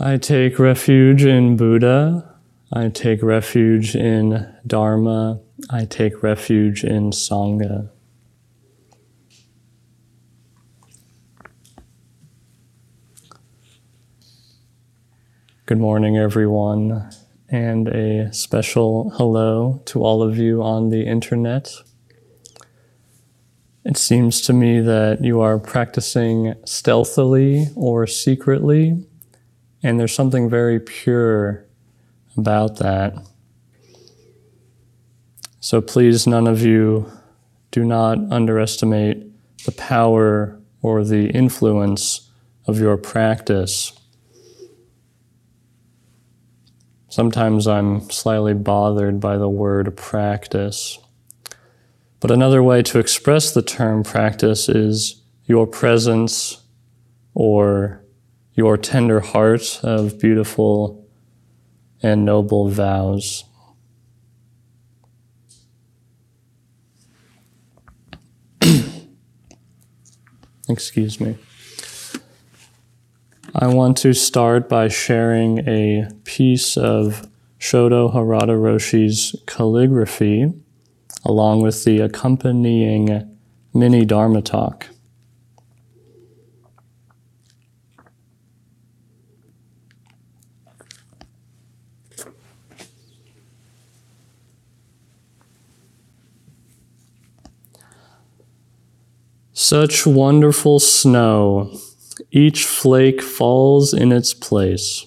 I take refuge in Buddha. I take refuge in Dharma. I take refuge in Sangha. Good morning, everyone, and a special hello to all of you on the internet. It seems to me that you are practicing stealthily or secretly, and there's something very pure about that. So please, none of you, do not underestimate the power or the influence of your practice. Sometimes I'm slightly bothered by the word practice. But another way to express the term practice is your presence or your tender heart of beautiful and noble vows. Excuse me. I want to start by sharing a piece of Shodo Harada Roshi's calligraphy, along with the accompanying mini Dharma talk. Such wonderful snow, each flake falls in its place.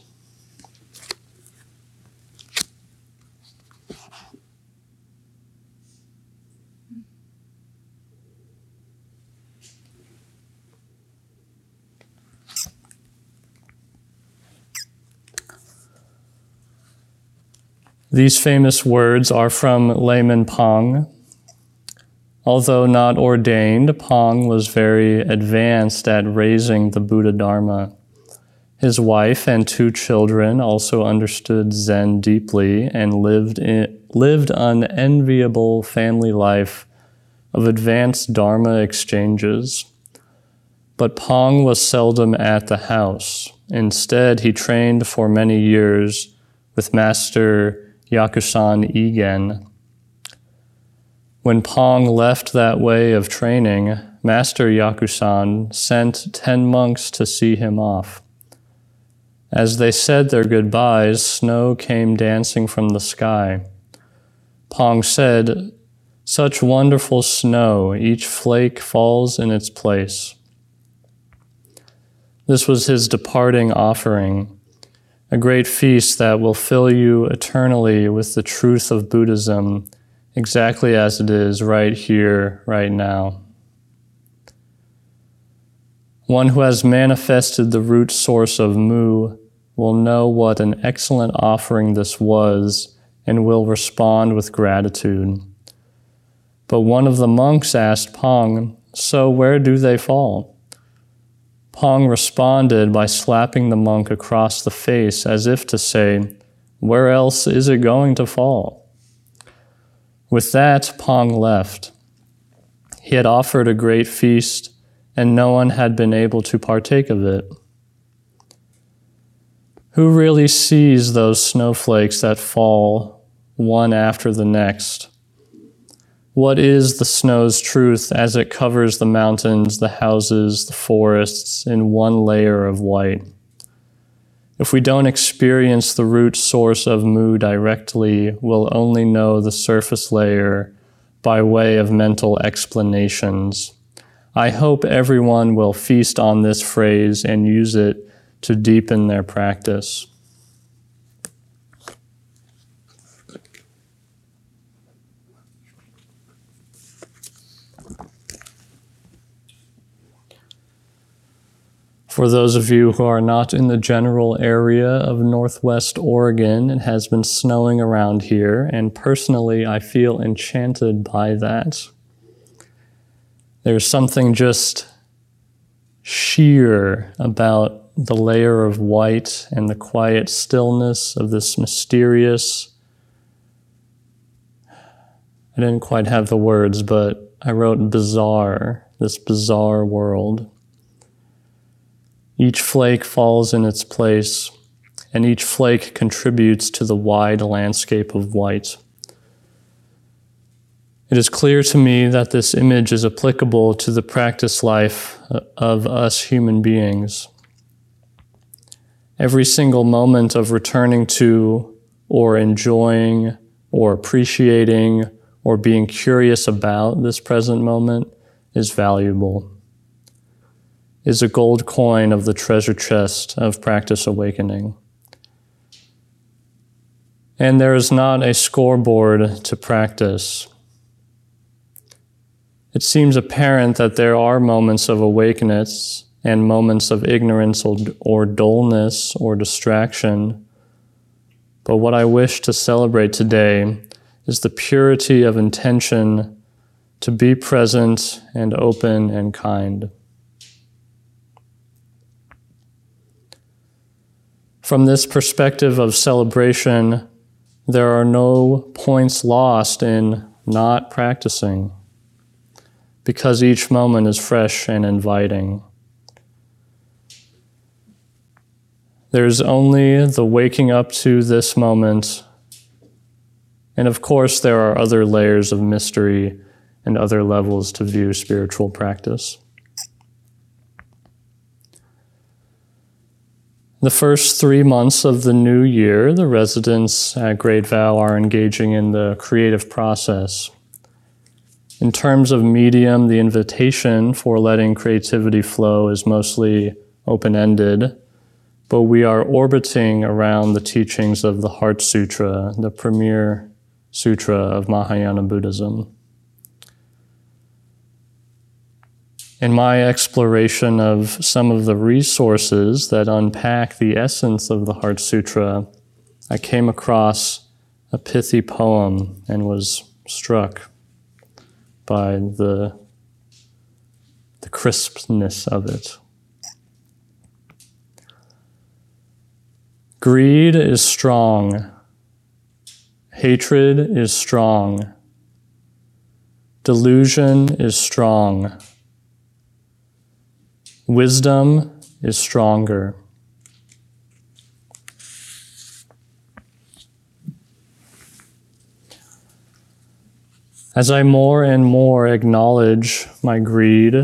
These famous words are from Layman Pang. Although not ordained, Pang was very advanced at raising the Bodhidharma. His wife and two children also understood Zen deeply and lived an enviable family life of advanced Dharma exchanges. But Pang was seldom at the house. Instead, he trained for many years with Master Yakusan Igen. When Pang left that way of training, Master Yakusan sent 10 monks to see him off. As they said their goodbyes, snow came dancing from the sky. Pang said, "Such wonderful snow, each flake falls in its place." This was his departing offering, a great feast that will fill you eternally with the truth of Buddhism, exactly as it is right here, right now. One who has manifested the root source of Mu will know what an excellent offering this was and will respond with gratitude. But one of the monks asked Pang, "So where do they fall?" Pang responded by slapping the monk across the face as if to say, "Where else is it going to fall?" With that, Pang left. He had offered a great feast, and no one had been able to partake of it. Who really sees those snowflakes that fall one after the next? What is the snow's truth as it covers the mountains, the houses, the forests in one layer of white? If we don't experience the root source of Mu directly, we'll only know the surface layer by way of mental explanations. I hope everyone will feast on this phrase and use it to deepen their practice. For those of you who are not in the general area of Northwest Oregon, it has been snowing around here, and personally, I feel enchanted by that. There's something just sheer about the layer of white and the quiet stillness of this mysterious... I didn't quite have the words, but I wrote bizarre, this bizarre world. Each flake falls in its place. and each flake contributes to the wide landscape of white. It is clear to me that this image is applicable to the practice life of us human beings. Every single moment of returning to, or enjoying, or appreciating, or being curious about this present moment is valuable, is a gold coin of the treasure chest of practice awakening. And there is not a scoreboard to practice. It seems apparent that there are moments of awakeness and moments of ignorance or dullness or distraction, but what I wish to celebrate today is the purity of intention to be present and open and kind. From this perspective of celebration, there are no points lost in not practicing, because each moment is fresh and inviting. There's only the waking up to this moment. And of course, there are other layers of mystery and other levels to view spiritual practice. The first 3 months of the new year, the residents at Great Vow are engaging in the creative process. In terms of medium, the invitation for letting creativity flow is mostly open-ended, but we are orbiting around the teachings of the Heart Sutra, the premier sutra of Mahayana Buddhism. In my exploration of some of the resources that unpack the essence of the Heart Sutra, I came across a pithy poem and was struck by the crispness of it. Greed is strong. Hatred is strong. Delusion is strong. Wisdom is stronger. As I more and more acknowledge my greed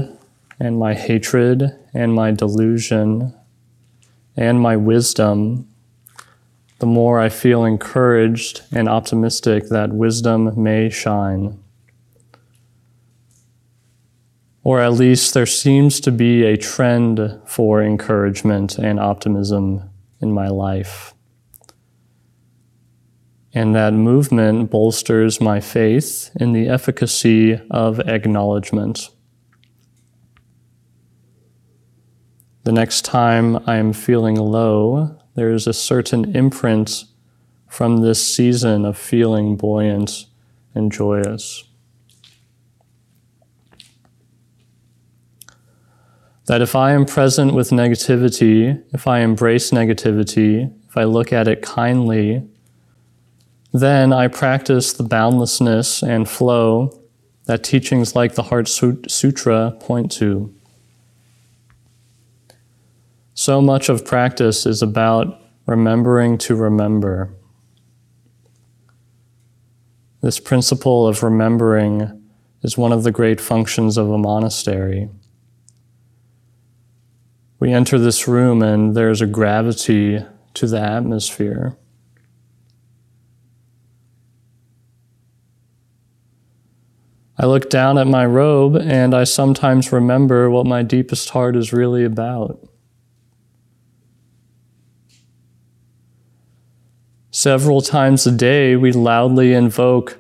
and my hatred and my delusion and my wisdom, the more I feel encouraged and optimistic that wisdom may shine. Or at least there seems to be a trend for encouragement and optimism in my life. And that movement bolsters my faith in the efficacy of acknowledgement. The next time I am feeling low, there is a certain imprint from this season of feeling buoyant and joyous. That if I am present with negativity, if I embrace negativity, if I look at it kindly, then I practice the boundlessness and flow that teachings like the Heart Sutra point to. So much of practice is about remembering to remember. This principle of remembering is one of the great functions of a monastery. We enter this room and there's a gravity to the atmosphere. I look down at my robe and I sometimes remember what my deepest heart is really about. Several times a day, we loudly invoke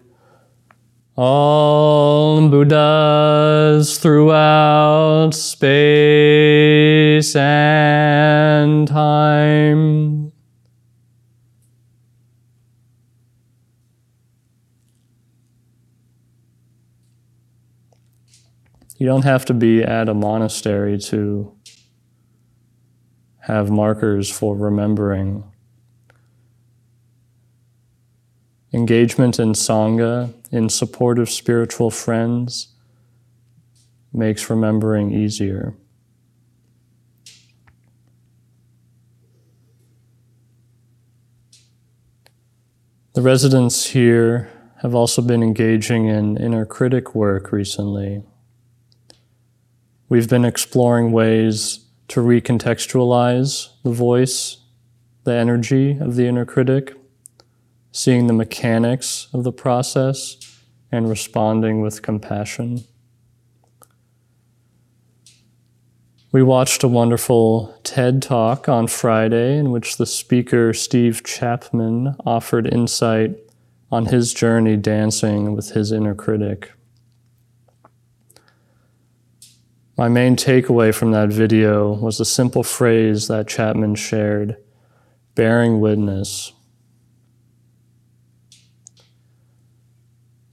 all Buddhas throughout space and time. You don't have to be at a monastery to have markers for remembering. Engagement in Sangha, in supportive spiritual friends, makes remembering easier. The residents here have also been engaging in inner critic work recently. We've been exploring ways to recontextualize the voice, the energy of the inner critic, seeing the mechanics of the process, and responding with compassion. We watched a wonderful TED Talk on Friday in which the speaker, Steve Chapman, offered insight on his journey dancing with his inner critic. My main takeaway from that video was the simple phrase that Chapman shared, bearing witness.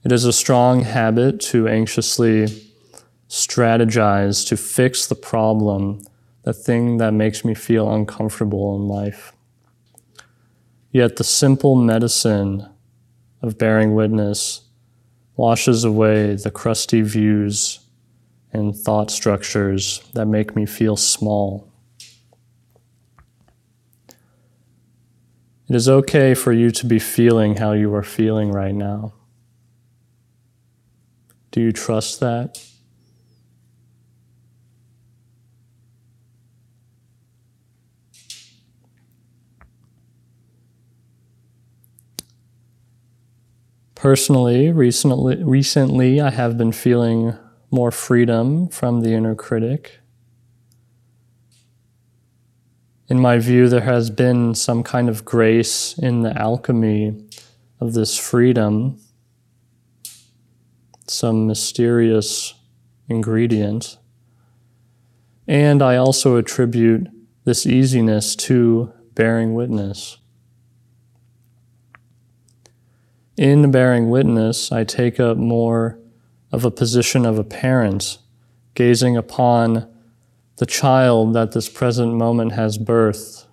It is a strong habit to anxiously strategize to fix the problem, the thing that makes me feel uncomfortable in life. Yet the simple medicine of bearing witness washes away the crusty views and thought structures that make me feel small. It is okay for you to be feeling how you are feeling right now. Do you trust that? Personally, recently I have been feeling more freedom from the inner critic. In my view, there has been some kind of grace in the alchemy of this freedom, some mysterious ingredient. And I also attribute this easiness to bearing witness. In bearing witness, I take up more of a position of a parent, gazing upon the child that this present moment has birthed.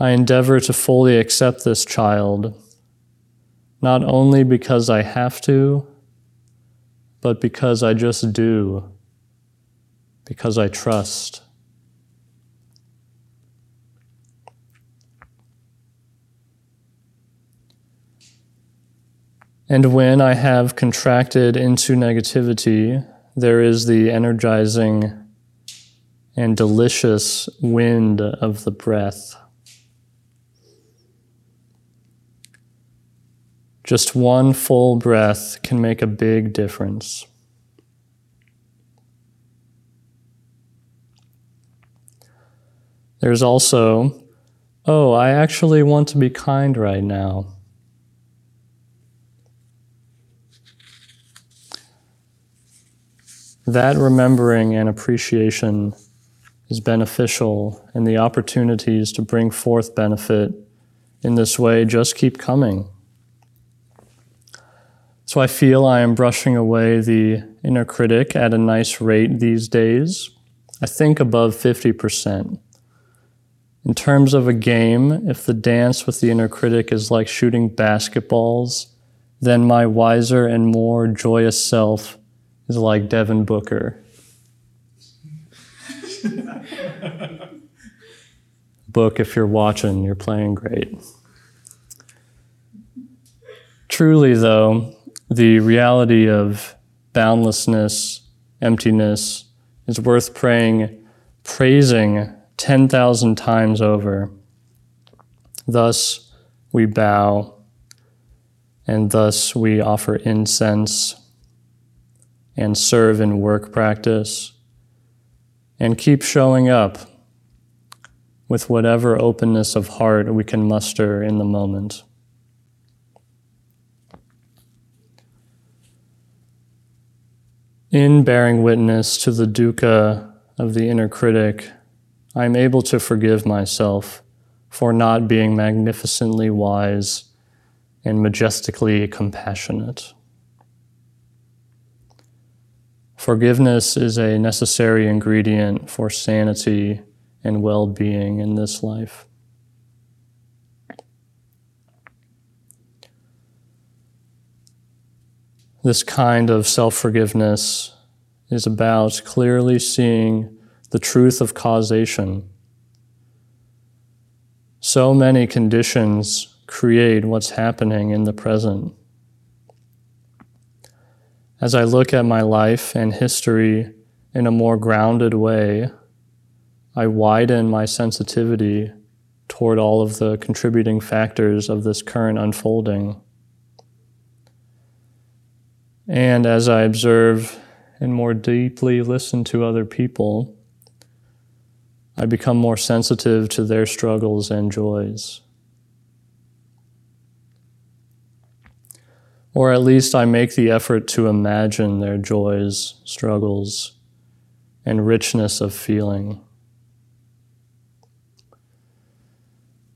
I endeavor to fully accept this child, not only because I have to, but because I just do, because I trust. And when I have contracted into negativity, there is the energizing and delicious wind of the breath. Just one full breath can make a big difference. There's also, oh, I actually want to be kind right now. That remembering and appreciation is beneficial, and the opportunities to bring forth benefit in this way just keep coming. So I feel I am brushing away the inner critic at a nice rate these days, I think above 50%. In terms of a game, if the dance with the inner critic is like shooting basketballs, then my wiser and more joyous self is like Devin Booker. Book, if you're watching, you're playing great. Truly, though, the reality of boundlessness, emptiness, is worth praising 10,000 times over. Thus we bow, and thus we offer incense, and serve in work practice, and keep showing up with whatever openness of heart we can muster in the moment. In bearing witness to the dukkha of the inner critic, I am able to forgive myself for not being magnificently wise and majestically compassionate. Forgiveness is a necessary ingredient for sanity and well-being in this life. This kind of self-forgiveness is about clearly seeing the truth of causation. So many conditions create what's happening in the present. As I look at my life and history in a more grounded way, I widen my sensitivity toward all of the contributing factors of this current unfolding. And as I observe and more deeply listen to other people, I become more sensitive to their struggles and joys. Or at least I make the effort to imagine their joys, struggles, and richness of feeling.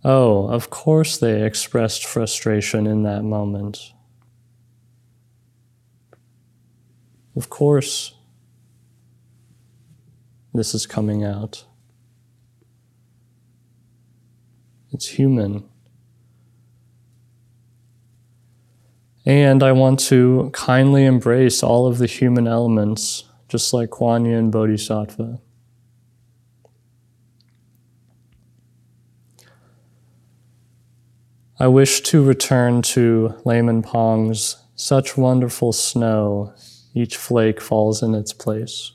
Oh, of course they expressed frustration in that moment. Of course, this is coming out. It's human. And I want to kindly embrace all of the human elements, just like Kuan Yin Bodhisattva. I wish to return to Layman Pang's "Such wonderful snow, each flake falls in its place."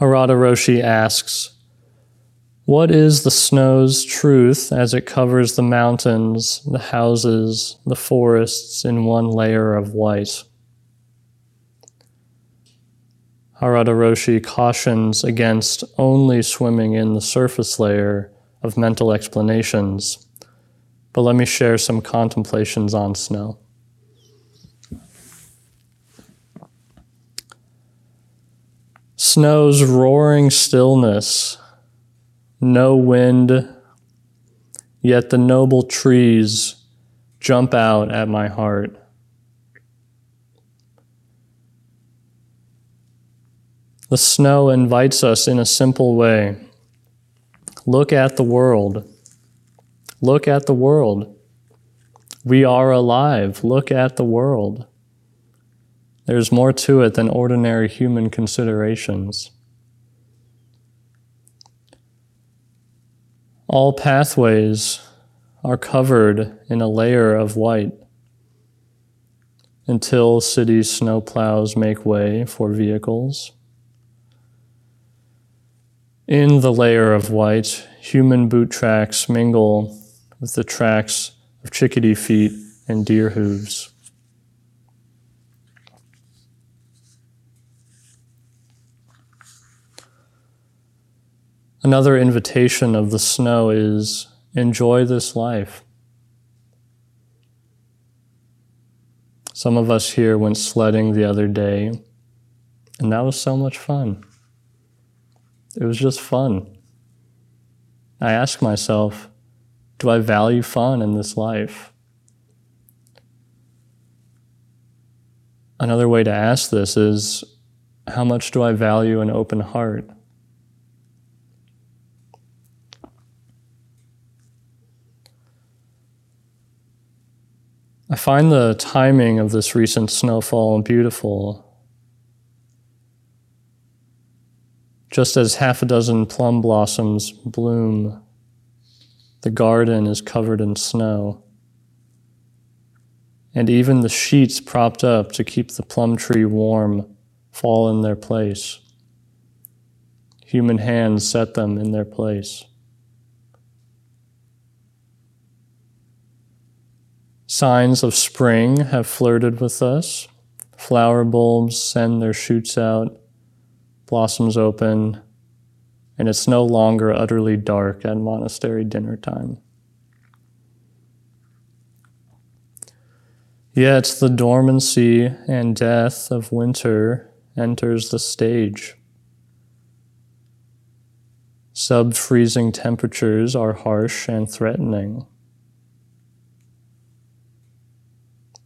Harada Roshi asks, what is the snow's truth as it covers the mountains, the houses, the forests in one layer of white? Harada Roshi cautions against only swimming in the surface layer of mental explanations, but let me share some contemplations on snow. Snow's roaring stillness, no wind, yet the noble trees jump out at my heart. The snow invites us in a simple way. Look at the world. Look at the world. We are alive. Look at the world. There's more to it than ordinary human considerations. All pathways are covered in a layer of white until city snowplows make way for vehicles. In the layer of white, human boot tracks mingle with the tracks of chickadee feet and deer hooves. Another invitation of the snow is, enjoy this life. Some of us here went sledding the other day, and that was so much fun. It was just fun. I ask myself, do I value fun in this life? Another way to ask this is, how much do I value an open heart? I find the timing of this recent snowfall beautiful. Just as half a dozen plum blossoms bloom, the garden is covered in snow. And even the sheets propped up to keep the plum tree warm fall in their place. Human hands set them in their place. Signs of spring have flirted with us. Flower bulbs send their shoots out, blossoms open, and it's no longer utterly dark at monastery dinner time. Yet the dormancy and death of winter enters the stage. Sub-freezing temperatures are harsh and threatening.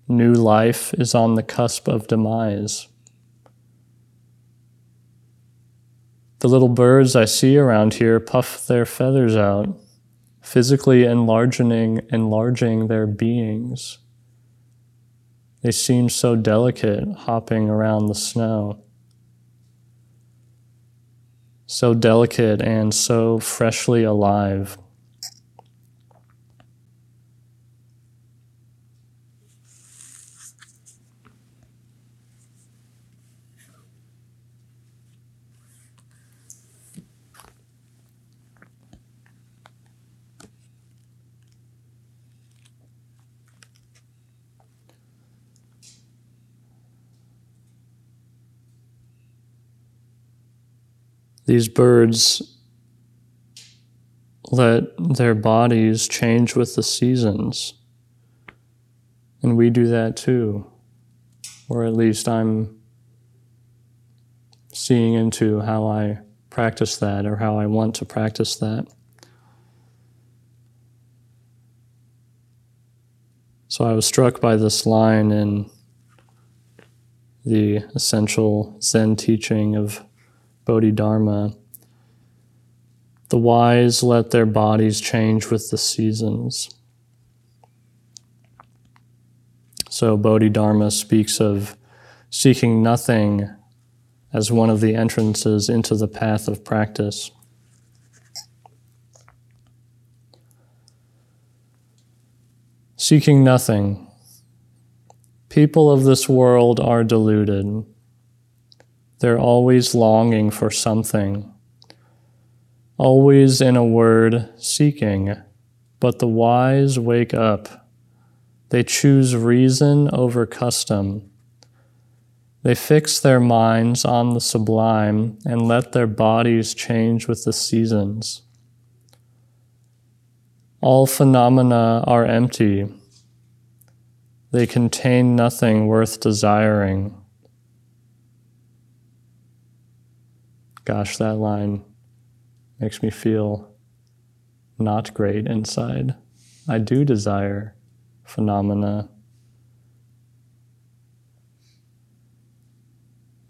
New life is on the cusp of demise. The little birds I see around here puff their feathers out, physically enlarging their beings. They seem so delicate, hopping around the snow. so delicate and so freshly alive. These birds let their bodies change with the seasons, and we do that too, or at least I'm seeing into how I practice that or how I want to practice that. So I was struck by this line in the essential Zen teaching of Bodhidharma, the wise let their bodies change with the seasons. So Bodhidharma speaks of seeking nothing as one of the entrances into the path of practice. Seeking nothing. People of this world are deluded. They're always longing for something, always, in a word, seeking. But the wise wake up. They choose reason over custom. They fix their minds on the sublime and let their bodies change with the seasons. All phenomena are empty. They contain nothing worth desiring. Gosh, that line makes me feel not great inside. I do desire phenomena.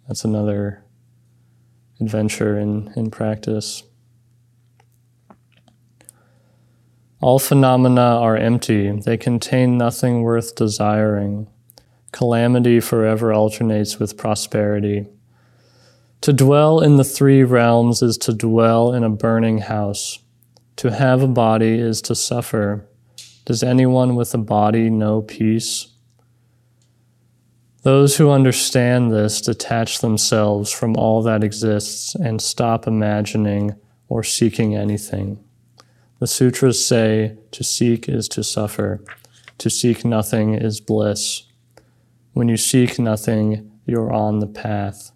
That's another adventure in practice. All phenomena are empty. They contain nothing worth desiring. Calamity forever alternates with prosperity. To dwell in the three realms is to dwell in a burning house. To have a body is to suffer. Does anyone with a body know peace? Those who understand this detach themselves from all that exists and stop imagining or seeking anything. The sutras say, to seek is to suffer. To seek nothing is bliss. When you seek nothing, you're on the path.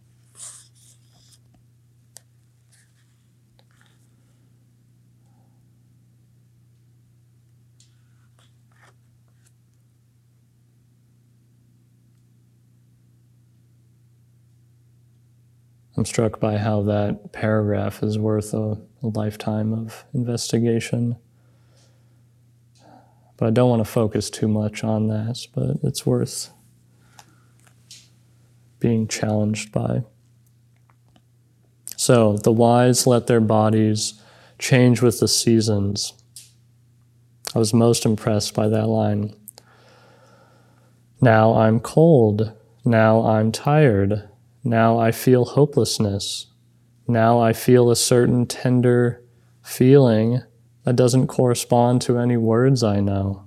I'm struck by how that paragraph is worth a lifetime of investigation. But I don't want to focus too much on that, but it's worth being challenged by. So, the wise let their bodies change with the seasons. I was most impressed by that line. Now I'm cold. Now I'm tired. Now I feel hopelessness. Now I feel a certain tender feeling that doesn't correspond to any words I know.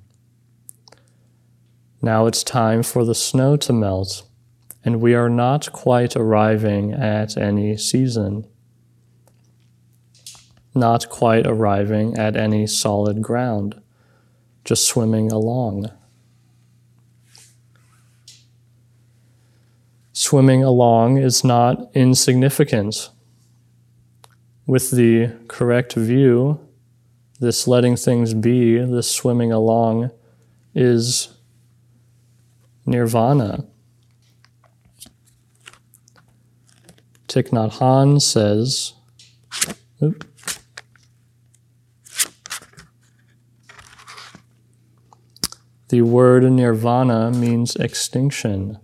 Now it's time for the snow to melt, and we are not quite arriving at any season. Not quite arriving at any solid ground, just swimming along. Swimming along is not insignificant. With the correct view, this letting things be, this swimming along, is nirvana. Thich Nhat Hanh says, the word nirvana means extinction.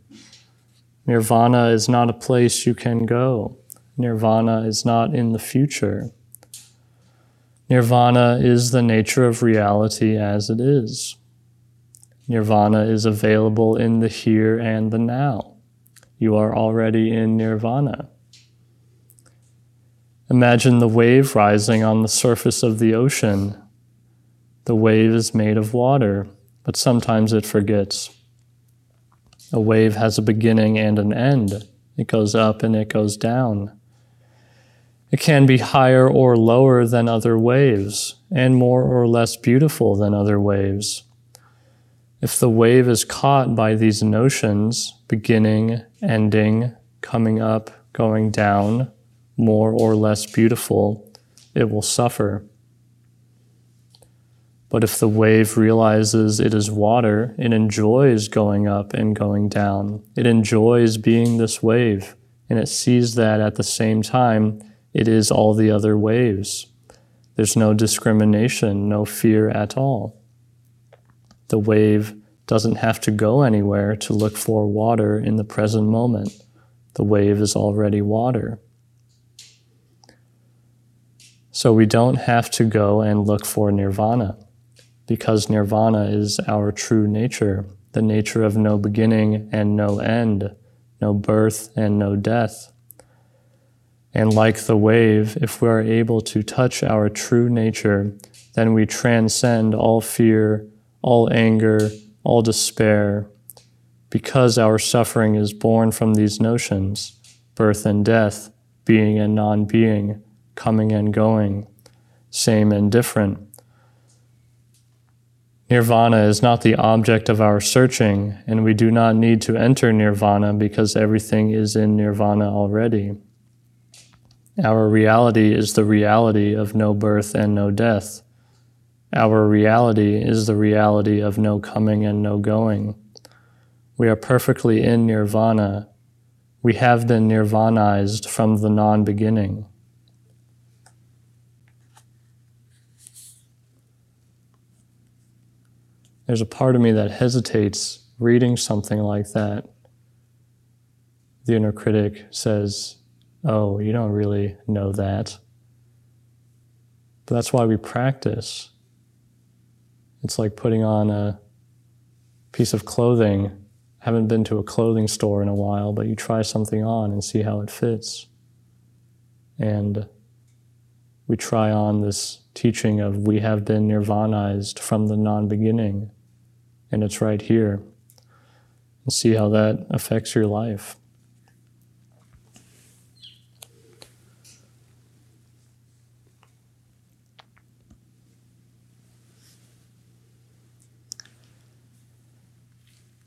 Nirvana is not a place you can go. Nirvana is not in the future. Nirvana is the nature of reality as it is. Nirvana is available in the here and the now. You are already in nirvana. Imagine the wave rising on the surface of the ocean. The wave is made of water, but sometimes it forgets. A wave has a beginning and an end. It goes up and it goes down. It can be higher or lower than other waves, and more or less beautiful than other waves. If the wave is caught by these notions, beginning, ending, coming up, going down, more or less beautiful, it will suffer. But if the wave realizes it is water, it enjoys going up and going down. It enjoys being this wave, and it sees that at the same time, it is all the other waves. There's no discrimination, no fear at all. The wave doesn't have to go anywhere to look for water in the present moment. The wave is already water. So we don't have to go and look for nirvana, because nirvana is our true nature, the nature of no beginning and no end, no birth and no death. And like the wave, if we are able to touch our true nature, then we transcend all fear, all anger, all despair, because our suffering is born from these notions, birth and death, being and non-being, coming and going, same and different. Nirvana is not the object of our searching, and we do not need to enter nirvana because everything is in nirvana already. Our reality is the reality of no birth and no death. Our reality is the reality of no coming and no going. We are perfectly in nirvana. We have been nirvanized from the non-beginning. There's a part of me that hesitates reading something like that. The inner critic says, "Oh, you don't really know that." But that's why we practice. It's like putting on a piece of clothing. I haven't been to a clothing store in a while, but you try something on and see how it fits. And we try on this teaching of we have been nirvanized from the non-beginning, and it's right here. And see how that affects your life.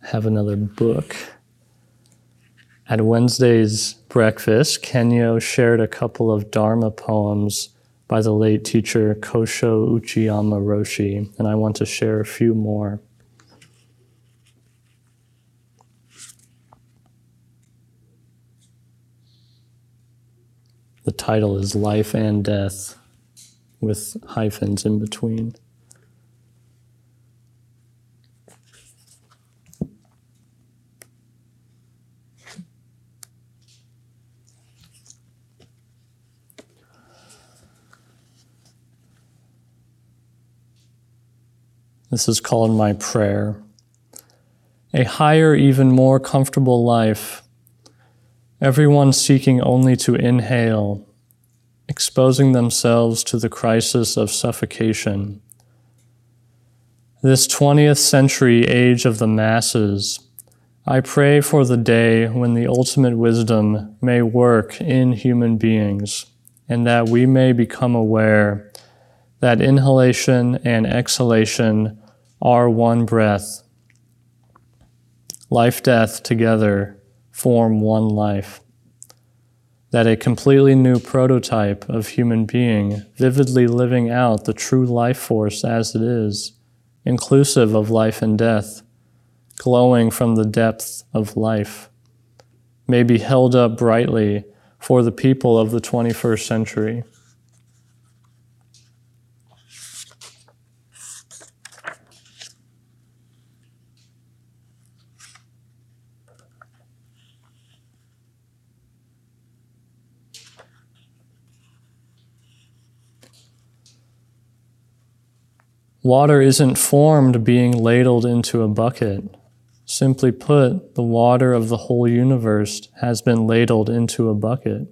Have another book. At Wednesday's breakfast, Kenyo shared a couple of Dharma poems by the late teacher Kosho Uchiyama Roshi, and I want to share a few more. The title is Life and Death, with hyphens in between. This is called My Prayer. A higher, even more comfortable life. Everyone seeking only to inhale, exposing themselves to the crisis of suffocation. This 20th century age of the masses, I pray for the day when the ultimate wisdom may work in human beings, and that we may become aware that inhalation and exhalation are one breath. Life-death together form one life. That a completely new prototype of human being, vividly living out the true life force as it is, inclusive of life and death, glowing from the depth of life, may be held up brightly for the people of the 21st century. Water isn't formed being ladled into a bucket. Simply put, the water of the whole universe has been ladled into a bucket.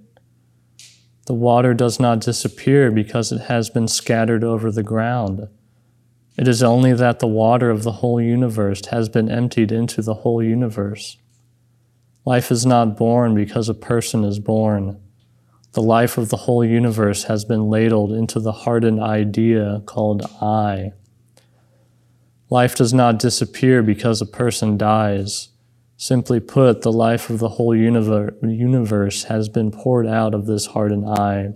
The water does not disappear because it has been scattered over the ground. It is only that the water of the whole universe has been emptied into the whole universe. Life is not born because a person is born. The life of the whole universe has been ladled into the hardened idea called I. Life does not disappear because a person dies. Simply put, the life of the whole universe has been poured out of this hardened I.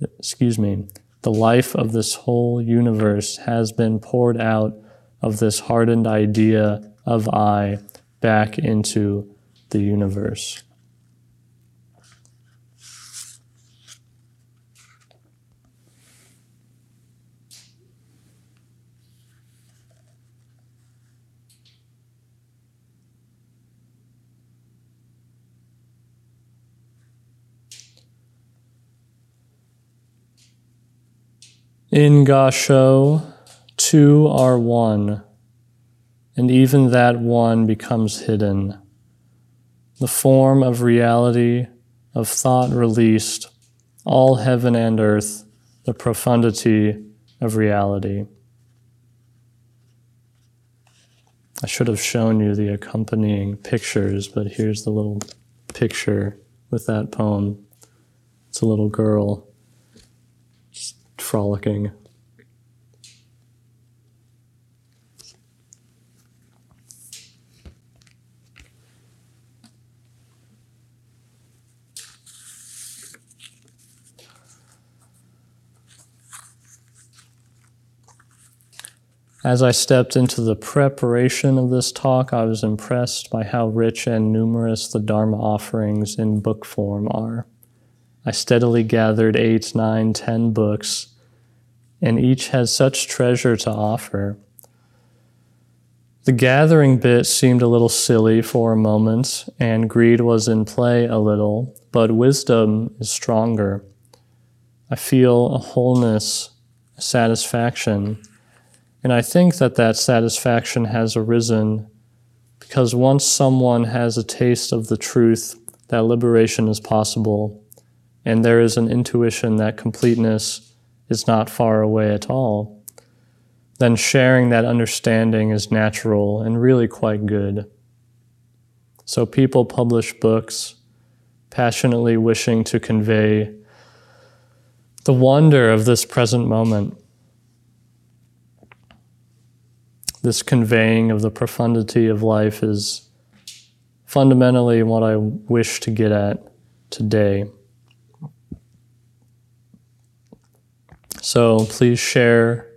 The life of this whole universe has been poured out of this hardened idea of I back into the universe. In Gosho, two are one, and even that one becomes hidden. The form of reality, of thought released, all heaven and earth, the profundity of reality. I should have shown you the accompanying pictures, but here's the little picture with that poem. It's a little girl frolicking. As I stepped into the preparation of this talk, I was impressed by how rich and numerous the Dharma offerings in book form are. I steadily gathered 8, 9, 10 books, and each has such treasure to offer. The gathering bit seemed a little silly for a moment, and greed was in play a little, but wisdom is stronger. I feel a wholeness, a satisfaction, and I think that satisfaction has arisen because once someone has a taste of the truth, that liberation is possible. And there is an intuition that completeness is not far away at all, then sharing that understanding is natural and really quite good. So people publish books, passionately wishing to convey the wonder of this present moment, this conveying of the profundity of life is fundamentally what I wish to get at today. So please share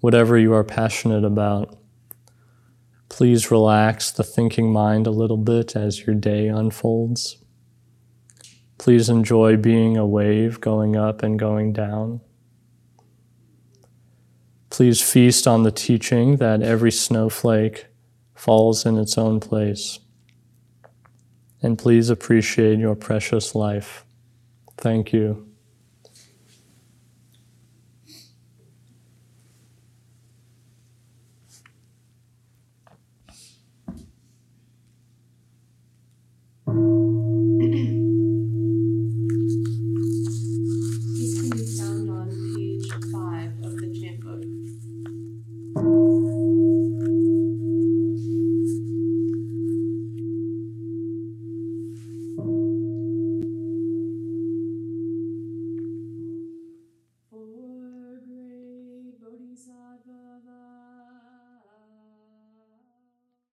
whatever you are passionate about. Please relax the thinking mind a little bit as your day unfolds. Please enjoy being a wave going up and going down. Please feast on the teaching that every snowflake falls in its own place. And please appreciate your precious life. Thank you.